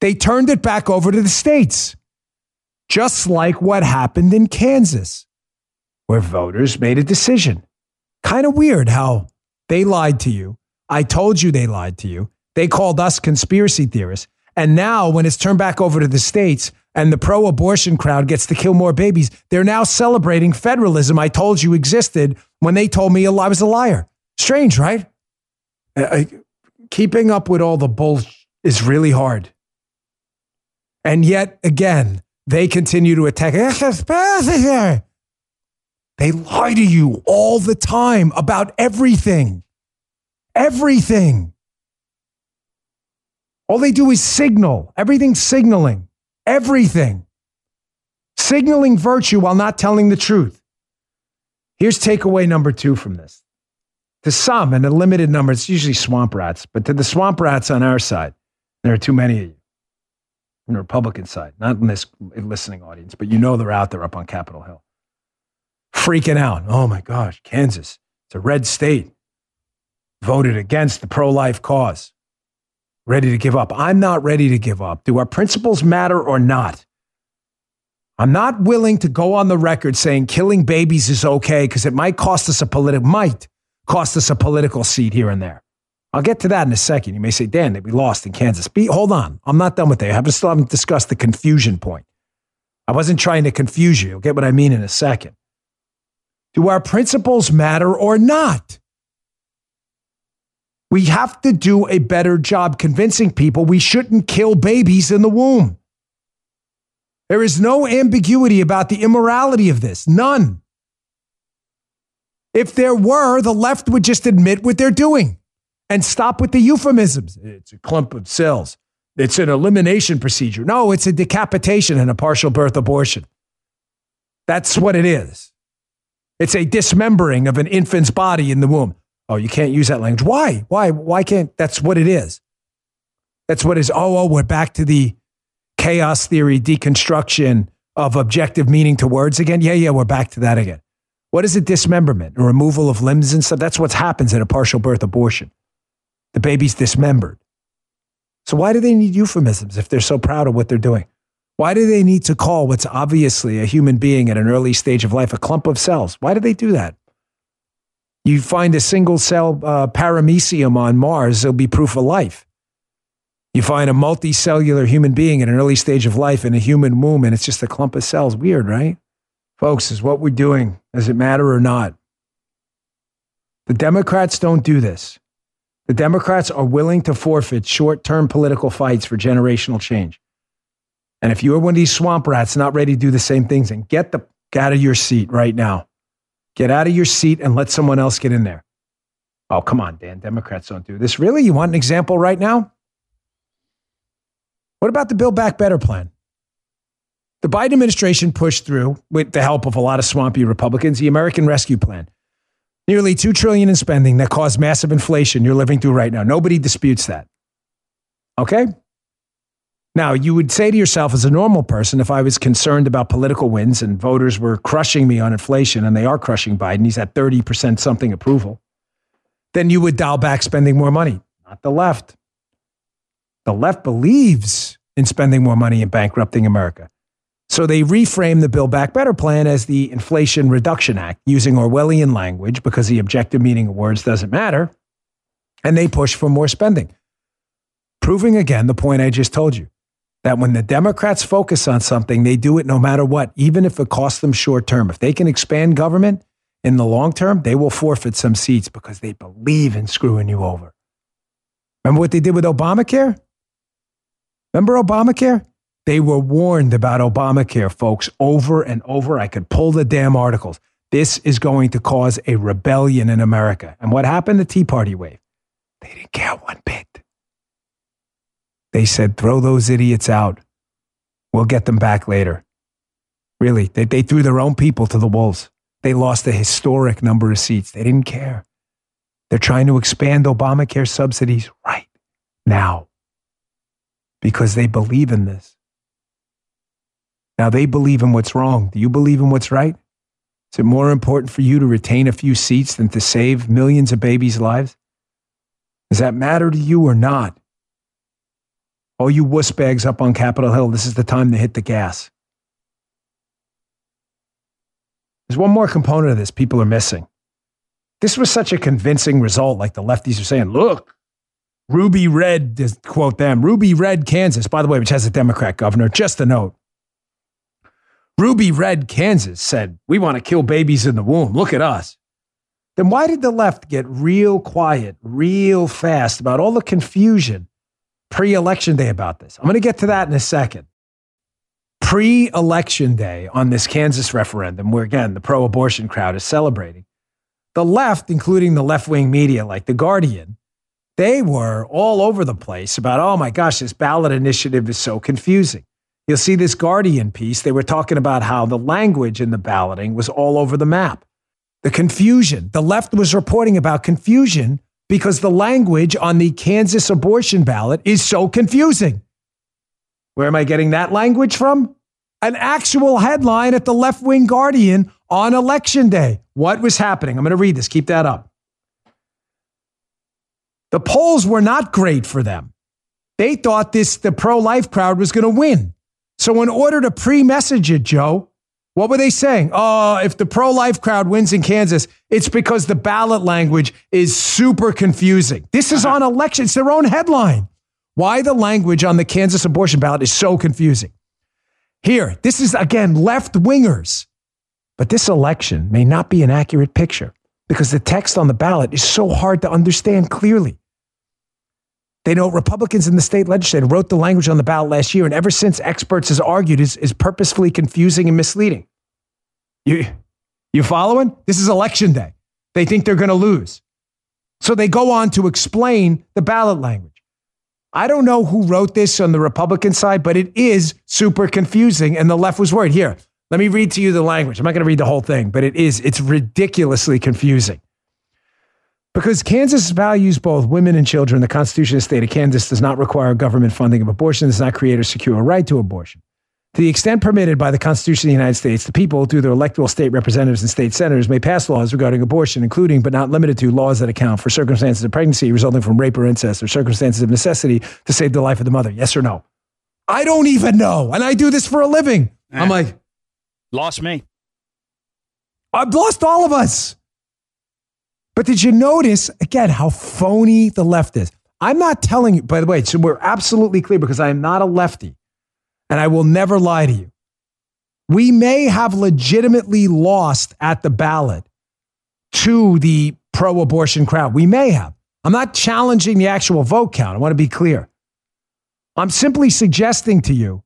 They turned it back over to the states, just like what happened in Kansas, where voters made a decision. Kind of weird how... They lied to you. I told you they lied to you. They called us conspiracy theorists. And now when it's turned back over to the states and the pro-abortion crowd gets to kill more babies, they're now celebrating federalism I told you existed when they told me I was a liar. Strange, right? Keeping up with all the bullshit is really hard. And yet again, they continue to attack. They lie to you all the time about everything. Everything. All they do is signal. Everything's signaling. Everything. Signaling virtue while not telling the truth. Here's takeaway number 2 from this. To some, and a limited number, it's usually swamp rats, but to the swamp rats on our side, there are too many of you. On the Republican side, not in this listening audience, but you know they're out there up on Capitol Hill. Freaking out. Oh my gosh, Kansas. It's a red state. Voted against the pro-life cause. Ready to give up. I'm not ready to give up. Do our principles matter or not? I'm not willing to go on the record saying killing babies is okay because it might cost us a political seat here and there. I'll get to that in a second. You may say, Dan, that we lost in Kansas. Hold on. I'm not done with that. I still haven't discussed the confusion point. I wasn't trying to confuse you. You'll get what I mean in a second. Do our principles matter or not? We have to do a better job convincing people we shouldn't kill babies in the womb. There is no ambiguity about the immorality of this. None. If there were, the left would just admit what they're doing. And stop with the euphemisms. It's a clump of cells. It's an elimination procedure. No, it's a decapitation and a partial birth abortion. That's what it is. It's a dismembering of an infant's body in the womb. Oh, you can't use that language. Why? Why can't? That's what it is. That's what it is. Oh, we're back to the chaos theory deconstruction of objective meaning to words again. Yeah, we're back to that again. What is a dismemberment? A removal of limbs and stuff? That's what happens in a partial birth abortion. The baby's dismembered. So why do they need euphemisms if they're so proud of what they're doing? Why do they need to call what's obviously a human being at an early stage of life a clump of cells? Why do they do that? You find a single cell paramecium on Mars, it'll be proof of life. You find a multicellular human being at an early stage of life in a human womb, and it's just a clump of cells. Weird, right? Folks, is what we're doing, does it matter or not? The Democrats don't do this. The Democrats are willing to forfeit short-term political fights for generational change. And if you are one of these swamp rats not ready to do the same things, then get out of your seat right now. Get out of your seat and let someone else get in there. Oh, come on, Dan. Democrats don't do this. Really? You want an example right now? What about the Build Back Better plan? The Biden administration pushed through, with the help of a lot of swampy Republicans, the American Rescue Plan. Nearly $2 trillion in spending that caused massive inflation you're living through right now. Nobody disputes that. Okay? Now, you would say to yourself as a normal person, if I was concerned about political wins and voters were crushing me on inflation, and they are crushing Biden, he's at 30% something approval, then you would dial back spending more money. Not the left. The left believes in spending more money and bankrupting America. So they reframe the Build Back Better plan as the Inflation Reduction Act, using Orwellian language because the objective meaning of words doesn't matter, and they push for more spending. Proving again the point I just told you, that when the Democrats focus on something, they do it no matter what, even if it costs them short term. If they can expand government in the long term, they will forfeit some seats because they believe in screwing you over. Remember what they did with Obamacare? Remember Obamacare? They were warned about Obamacare, folks, over and over. I could pull the damn articles. This is going to cause a rebellion in America. And what happened? The Tea Party wave. They didn't care one bit. They said, throw those idiots out. We'll get them back later. Really, they threw their own people to the wolves. They lost a historic number of seats. They didn't care. They're trying to expand Obamacare subsidies right now because they believe in this. Now, they believe in what's wrong. Do you believe in what's right? Is it more important for you to retain a few seats than to save millions of babies' lives? Does that matter to you or not? All you wuss bags up on Capitol Hill, this is the time to hit the gas. There's one more component of this people are missing. This was such a convincing result, like the lefties are saying, look, Ruby Red, quote them, Ruby Red, Kansas, by the way, which has a Democrat governor, just a note. Ruby Red, Kansas said, we want to kill babies in the womb. Look at us. Then why did the left get real quiet, real fast about all the confusion pre-election day about this? I'm going to get to that in a second. Pre-election day on this Kansas referendum, where again, the pro-abortion crowd is celebrating, the left, including the left-wing media like The Guardian, they were all over the place about, oh my gosh, this ballot initiative is so confusing. You'll see this Guardian piece. They were talking about how the language in the balloting was all over the map. The confusion. The left was reporting about confusion because the language on the Kansas abortion ballot is so confusing. Where am I getting that language from? An actual headline at the left-wing Guardian on election day. What was happening? I'm going to read this. Keep that up. The polls were not great for them. They thought the pro-life crowd was going to win. So in order to pre-message it, Joe, what were they saying? Oh, if the pro-life crowd wins in Kansas, it's because the ballot language is super confusing. This is on election. It's their own headline. Why the language on the Kansas abortion ballot is so confusing. Here, this is, again, left-wingers. But this election may not be an accurate picture because the text on the ballot is so hard to understand clearly. They know Republicans in the state legislature wrote the language on the ballot last year, and ever since, experts has argued is purposefully confusing and misleading. You following? This is election day. They think they're going to lose. So they go on to explain the ballot language. I don't know who wrote this on the Republican side, but it is super confusing, and the left was worried. Here, let me read to you the language. I'm not going to read the whole thing, but it's ridiculously confusing. Because Kansas values both women and children, the Constitution of the state of Kansas does not require government funding of abortion, does not create or secure a right to abortion. To the extent permitted by the Constitution of the United States, the people, through their electoral state representatives and state senators, may pass laws regarding abortion, including but not limited to laws that account for circumstances of pregnancy resulting from rape or incest or circumstances of necessity to save the life of the mother. Yes or no? I don't even know. And I do this for a living. I'm like, lost me. I've lost all of us. But did you notice, again, how phony the left is? I'm not telling you, by the way, so we're absolutely clear because I am not a lefty and I will never lie to you. We may have legitimately lost at the ballot to the pro-abortion crowd. We may have. I'm not challenging the actual vote count. I want to be clear. I'm simply suggesting to you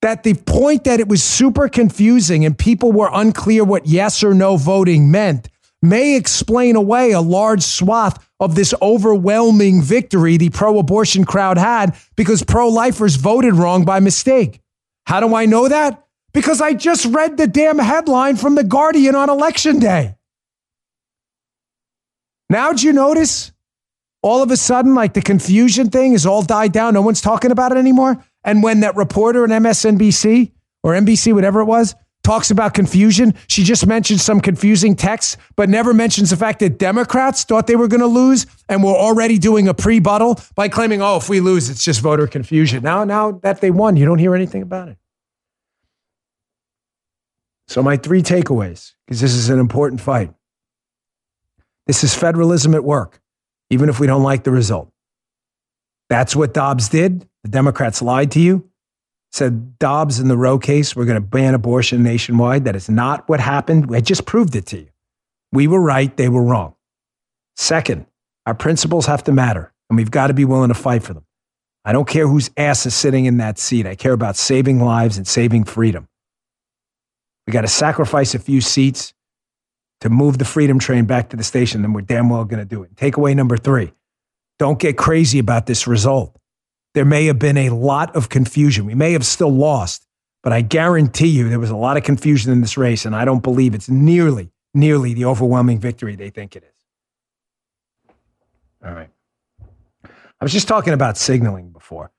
that the point that it was super confusing and people were unclear what yes or no voting meant may explain away a large swath of this overwhelming victory the pro-abortion crowd had because pro-lifers voted wrong by mistake. How do I know that? Because I just read the damn headline from The Guardian on election day. Now, did you notice? All of a sudden, like the confusion thing has all died down. No one's talking about it anymore. And when that reporter on MSNBC or NBC, whatever it was, talks about confusion, she just mentions some confusing texts, but never mentions the fact that Democrats thought they were going to lose and were already doing a pre-buttal by claiming, oh, if we lose, it's just voter confusion. Now that they won, you don't hear anything about it. So my three takeaways, because this is an important fight. This is federalism at work, even if we don't like the result. That's what Dobbs did. The Democrats lied to you. Said Dobbs in the Roe case, we're going to ban abortion nationwide. That is not what happened. I just proved it to you. We were right. They were wrong. Second, our principles have to matter, and we've got to be willing to fight for them. I don't care whose ass is sitting in that seat. I care about saving lives and saving freedom. We got to sacrifice a few seats to move the freedom train back to the station, and we're damn well going to do it. Takeaway number three, don't get crazy about this result. There may have been a lot of confusion. We may have still lost, but I guarantee you there was a lot of confusion in this race, and I don't believe it's nearly the overwhelming victory they think it is. All right. I was just talking about signaling before.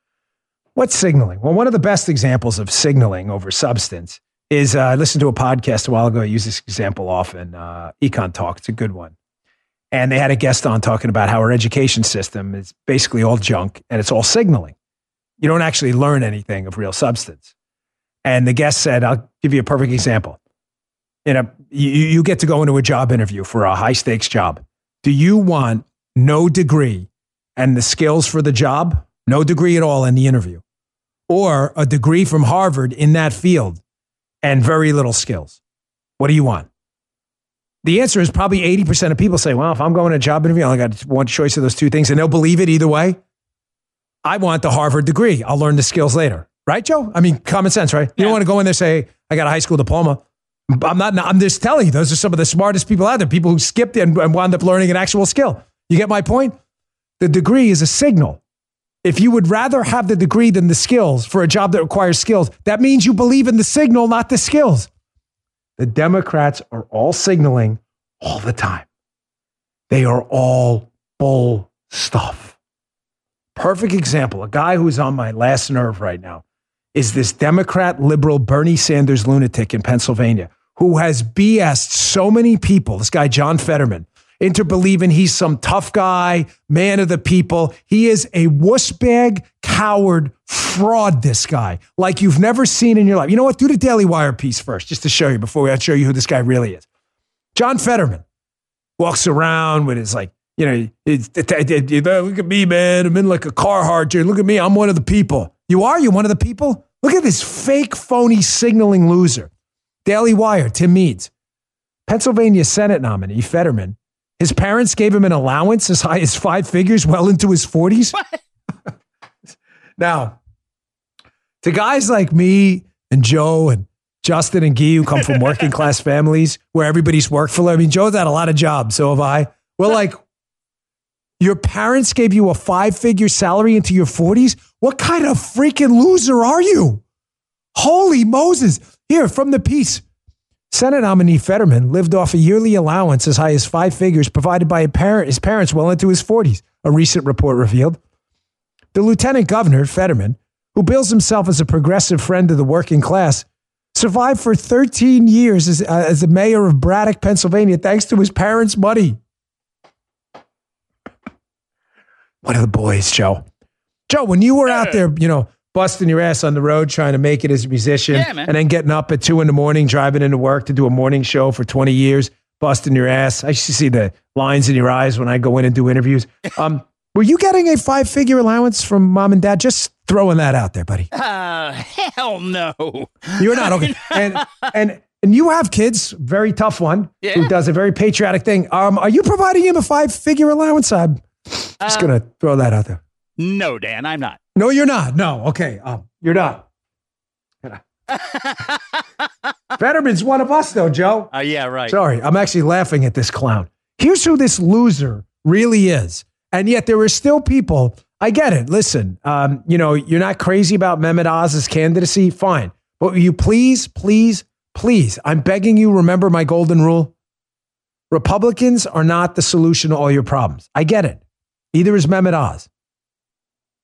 What's signaling? Well, one of the best examples of signaling over substance is, I listened to a podcast a while ago. I use this example often, Econ Talk. It's a good one. And they had a guest on talking about how our education system is basically all junk and it's all signaling. You don't actually learn anything of real substance. And the guest said, I'll give you a perfect example. You get to go into a job interview for a high stakes job. Do you want no degree and the skills for the job, no degree at all in the interview, or a degree from Harvard in that field and very little skills. What do you want? The answer is probably 80% of people say, well, if I'm going to a job interview, I only got one choice of those two things, and they'll believe it either way. I want the Harvard degree. I'll learn the skills later. Right, Joe? I mean, common sense, right? You don't want to go in there and say, I got a high school diploma. I'm just telling you, those are some of the smartest people out there, people who skipped and wound up learning an actual skill. You get my point? The degree is a signal. If you would rather have the degree than the skills for a job that requires skills, that means you believe in the signal, not the skills. The Democrats are all signaling all the time. They are all bull stuff. Perfect example, a guy who's on my last nerve right now is this Democrat liberal Bernie Sanders lunatic in Pennsylvania who has BS'd so many people, this guy John Fetterman, into believing he's some tough guy, man of the people. He is a wussbag, coward, fraud, this guy, like you've never seen in your life. You know what? Do the Daily Wire piece first, just to show you, before I show you who this guy really is. John Fetterman walks around with his, like, you know, look at me, man. I'm in like a Carhartt. Look at me. I'm one of the people. You are? You're one of the people? Look at this fake, phony, signaling loser. Daily Wire, Tim Meads. Pennsylvania Senate nominee Fetterman. His parents gave him an allowance as high as 5 figures well into his 40s. Now, to guys like me and Joe and Justin and Guy, who come from working class families where everybody's worked for, I mean, Joe's had a lot of jobs, so have I. We're like, your parents gave you a 5-figure salary into your 40s? What kind of freaking loser are you? Holy Moses. Here, from the piece. Senate nominee Fetterman lived off a yearly allowance as high as 5 figures provided by his parents well into his 40s, a recent report revealed. The lieutenant governor, Fetterman, who bills himself as a progressive friend of the working class, survived for 13 years as the mayor of Braddock, Pennsylvania, thanks to his parents' money. One of the boys, Joe. Joe, when you were out there, you know, busting your ass on the road, trying to make it as a musician, and then getting up at 2 a.m, driving into work to do a morning show for 20 years, busting your ass. I used to see the lines in your eyes when I go in and do interviews. Were you getting a 5-figure allowance from mom and dad? Just throwing that out there, buddy. Hell no. You're not. Okay. And you have kids, very tough one, who does a very patriotic thing. Are you providing him a 5-figure allowance? I'm just going to throw that out there. No, Dan, I'm not. No, you're not. No. Okay. You're not. Fetterman's one of us, though, Joe. Yeah, right. Sorry. I'm actually laughing at this clown. Here's who this loser really is. And yet there are still people. I get it. Listen, you know, you're not crazy about Mehmet Oz's candidacy. Fine. But will you please, please, please, I'm begging you, remember my golden rule. Republicans are not the solution to all your problems. I get it. Neither is Mehmet Oz.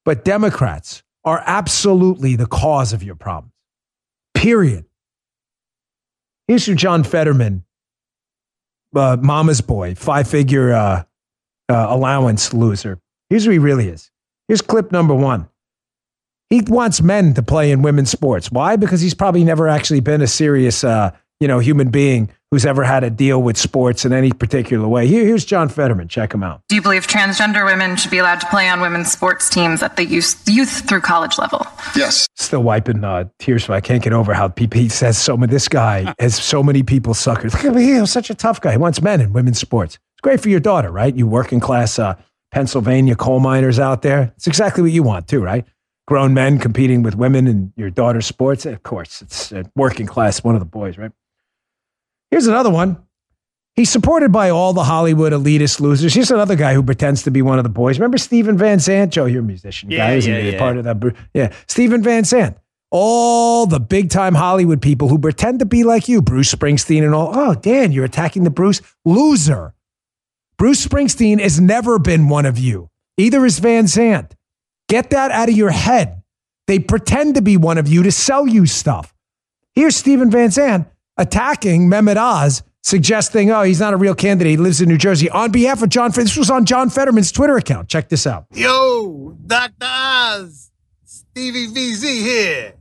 But Democrats are absolutely the cause of your problems. Period. Here's your John Fetterman, mama's boy, 5-figure allowance loser. Here's who he really is. Here's clip number one. He wants men to play in women's sports. Why? Because he's probably never actually been a serious human being who's ever had a deal with sports in any particular way. Here's John Fetterman. Check him out. Do you believe transgender women should be allowed to play on women's sports teams at the youth through college level? Yes. Still wiping tears, so I can't get over how he says so much. This guy has so many people suckers. Look at me, he's such a tough guy. He wants men in women's sports. It's great for your daughter, right? You working class Pennsylvania coal miners out there. It's exactly what you want too, right? Grown men competing with women in your daughter's sports. Of course, it's working class, one of the boys, right? Here's another one. He's supported by all the Hollywood elitist losers. Here's another guy who pretends to be one of the boys. Remember Steven Van Zandt? Joe, you're a musician guy, isn't he? Part of that. Yeah. Steven Van Zandt. All the big time Hollywood people who pretend to be like you, Bruce Springsteen and all. Oh, Dan, you're attacking the Bruce. Loser. Bruce Springsteen has never been one of you. Either is Van Zandt. Get that out of your head. They pretend to be one of you to sell you stuff. Here's Steven Van Zandt attacking Mehmet Oz, suggesting, oh, he's not a real candidate. He lives in New Jersey. On behalf of John Fetterman, this was on John Fetterman's Twitter account. Check this out. Yo, Dr. Oz, Stevie VZ here.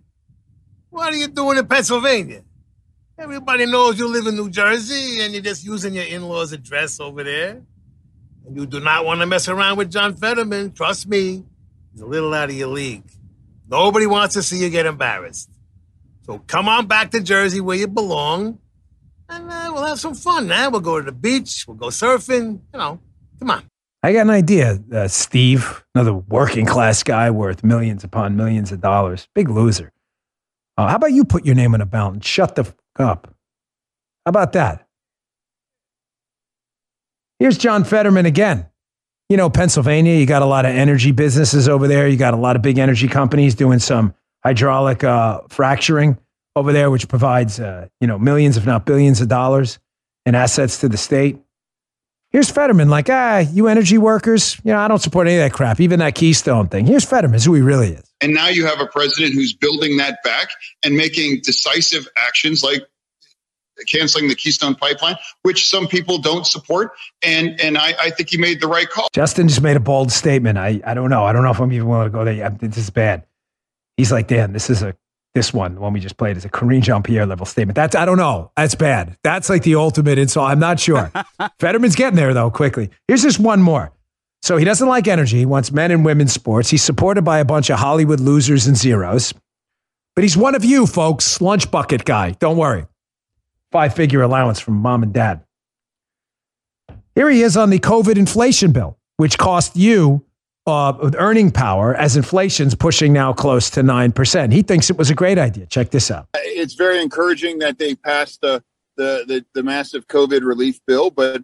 What are you doing in Pennsylvania? Everybody knows you live in New Jersey and you're just using your in-laws' address over there. You do not want to mess around with John Fetterman. Trust me, he's a little out of your league. Nobody wants to see you get embarrassed. So come on back to Jersey where you belong, and we'll have some fun, man. We'll go to the beach. We'll go surfing. You know, come on. I got an idea, Steve, another working class guy worth millions upon millions of dollars. Big loser. How about you put your name on a ballot and shut the fuck up? How about that? Here's John Fetterman again. You know, Pennsylvania, you got a lot of energy businesses over there. You got a lot of big energy companies doing some hydraulic fracturing over there, which provides, you know, millions, if not billions of dollars in assets to the state. Here's Fetterman like, you energy workers, you know, I don't support any of that crap, even that Keystone thing. Here's Fetterman, is who he really is. And now you have a president who's building that back and making decisive actions like canceling the Keystone pipeline, which some people don't support. And I think he made the right call. Justin just made a bold statement. I don't know. I don't know if I'm even willing to go there. This is bad. He's like, Dan, this is the one we just played is a Karine Jean-Pierre level statement. That's, I don't know. That's bad. That's like the ultimate insult. I'm not sure. Fetterman's getting there though, quickly. Here's just one more. So he doesn't like energy. He wants men and women's sports. He's supported by a bunch of Hollywood losers and zeros, but he's one of you folks, lunch bucket guy. Don't worry. 5-figure allowance from mom and dad. Here he is on the COVID inflation bill, which cost you earning power as inflation's pushing now close to 9%. He thinks it was a great idea. Check this out. It's very encouraging that they passed the massive COVID relief bill, but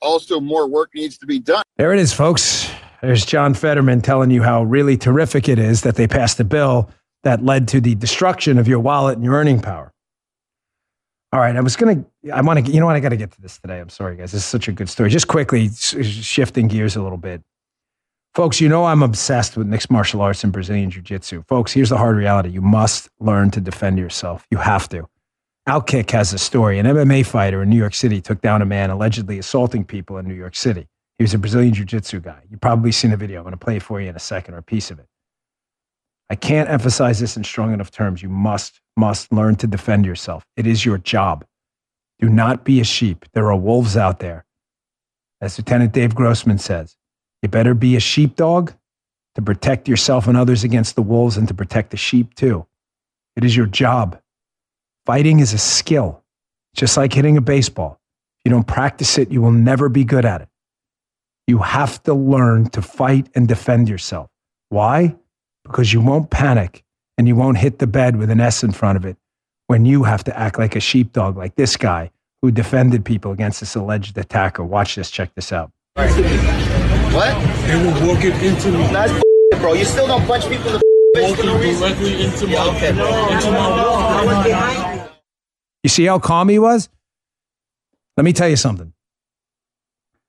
also more work needs to be done. There it is, folks. There's John Fetterman telling you how really terrific it is that they passed a bill that led to the destruction of your wallet and your earning power. All right, I got to get to this today. I'm sorry, guys. This is such a good story. Just quickly shifting gears a little bit. Folks, you know I'm obsessed with mixed martial arts and Brazilian jiu-jitsu. Folks, here's the hard reality. You must learn to defend yourself. You have to. Outkick has a story. An MMA fighter in New York City took down a man allegedly assaulting people in New York City. He was a Brazilian jiu-jitsu guy. You've probably seen the video. I'm going to play it for you in a second, or a piece of it. I can't emphasize this in strong enough terms. You must learn to defend yourself. It is your job. Do not be a sheep. There are wolves out there. As Lieutenant Dave Grossman says, you better be a sheepdog to protect yourself and others against the wolves and to protect the sheep too. It is your job. Fighting is a skill, just like hitting a baseball. If you don't practice it, you will never be good at it. You have to learn to fight and defend yourself. Why? Because you won't panic and you won't hit the bed with an S in front of it when you have to act like a sheepdog, like this guy who defended people against this alleged attacker. Watch this. Check this out. Right. What? They were walking into me. That's bro. You still don't punch people in the face for no reason. Directly into my wall. I was behind you. You see how calm he was? Let me tell you something.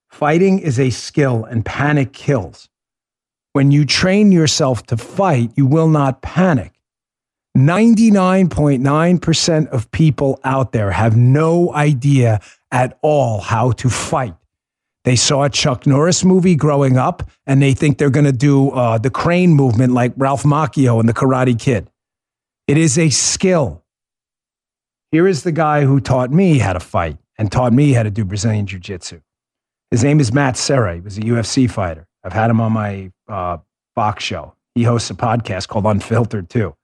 Fighting is a skill and panic kills. When you train yourself to fight, you will not panic. 99.9% of people out there have no idea at all how to fight. They saw a Chuck Norris movie growing up, and they think they're going to do the crane movement like Ralph Macchio in The Karate Kid. It is a skill. Here is the guy who taught me how to fight and taught me how to do Brazilian jiu-jitsu. His name is Matt Serra. He was a UFC fighter. I've had him on my box show. He hosts a podcast called Unfiltered too.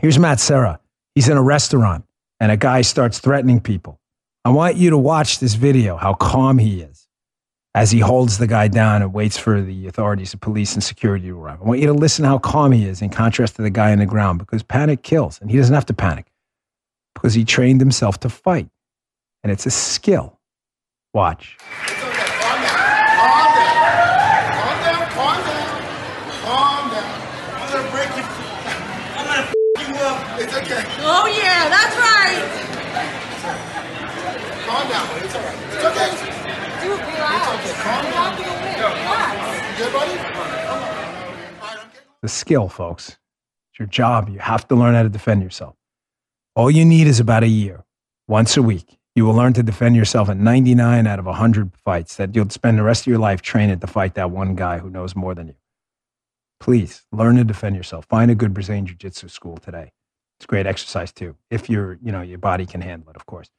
Here's Matt Serra. He's in a restaurant and a guy starts threatening people. I want you to watch this video, how calm he is as he holds the guy down and waits for the authorities, the police and security to arrive. I want you to listen how calm he is in contrast to the guy on the ground, because panic kills and he doesn't have to panic because he trained himself to fight and it's a skill. Watch. Oh, yeah, that's right. Calm down. It's all right. It's okay. Dude, relax. It's okay. Calm down. Relax. You good, buddy? The skill, folks. It's your job. You have to learn how to defend yourself. All you need is about a year, once a week. You will learn to defend yourself in 99 out of 100 fights that you'll spend the rest of your life training to fight that one guy who knows more than you. Please, learn to defend yourself. Find a good Brazilian Jiu-Jitsu school today. It's great exercise too, if your body can handle it, of course.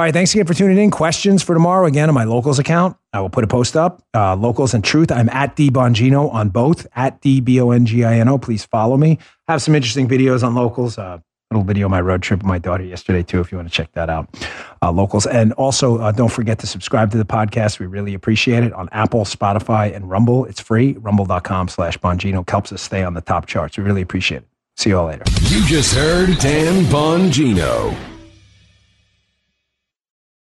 All right, thanks again for tuning in. Questions for tomorrow, again, on my Locals account. I will put a post up, Locals and Truth. I'm at D Bongino on both, at D-B-O-N-G-I-N-O. Please follow me. I have some interesting videos on Locals. Little video of my road trip with my daughter yesterday, too, if you want to check that out, Locals. And also, don't forget to subscribe to the podcast. We really appreciate it on Apple, Spotify, and Rumble. It's free. Rumble.com/Bongino helps us stay on the top charts. We really appreciate it. See you all later. You just heard Dan Bongino.